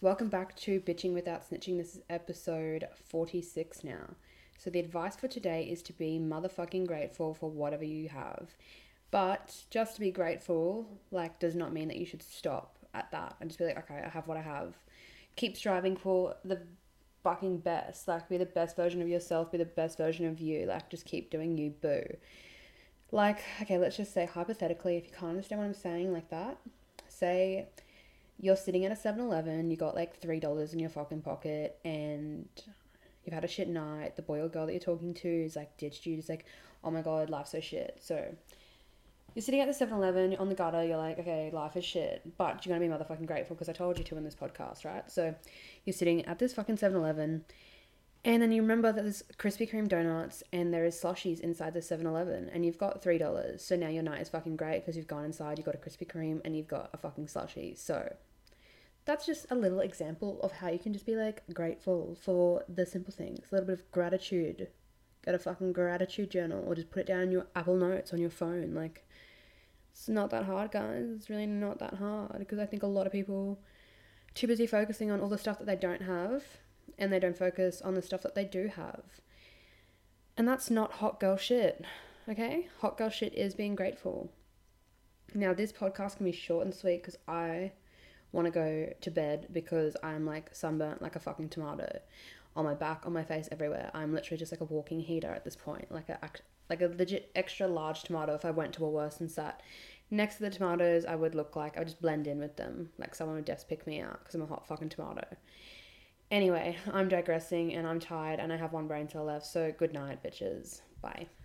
Welcome back to Bitching Without Snitching. This is episode 46 now. So the advice for today is to be motherfucking grateful for whatever you have. But just to be grateful, does not mean that you should stop at that and just be like, okay, I have what I have. Keep striving for the fucking best. Be the best version of yourself, be the best version of you. Just keep doing you, boo. Okay, let's just say hypothetically, if you can't understand what I'm saying say... you're sitting at a 7-Eleven, you got $3 in your fucking pocket and you've had a shit night. The boy or girl that you're talking to is ditched you. Just oh my God, life's so shit. So you're sitting at the 7-Eleven, you're on the gutter, you're okay, life is shit. But you're going to be motherfucking grateful because I told you to in this podcast, right? So you're sitting at this fucking 7-Eleven and then you remember that there's Krispy Kreme donuts and there is slushies inside the 7-Eleven and you've got $3. So now your night is fucking great because you've gone inside, you've got a Krispy Kreme and you've got a fucking slushie. So... that's just a little example of how you can just be grateful for the simple things. A little bit of gratitude. Get a fucking gratitude journal or just put it down in your Apple Notes on your phone. It's not that hard, guys. It's really not that hard because I think a lot of people are too busy focusing on all the stuff that they don't have and they don't focus on the stuff that they do have. And that's not hot girl shit, okay? Hot girl shit is being grateful. Now, this podcast can be short and sweet because I... want to go to bed because I'm sunburnt like a fucking tomato, on my back, on my face, everywhere. I'm literally just a walking heater at this point, like a legit extra large tomato. If I went to Woolworths and sat next to the tomatoes, I would look like I would just blend in with them, someone would just pick me out because I'm a hot fucking tomato. Anyway, I'm digressing and I'm tired and I have one brain cell left, so good night, bitches. Bye.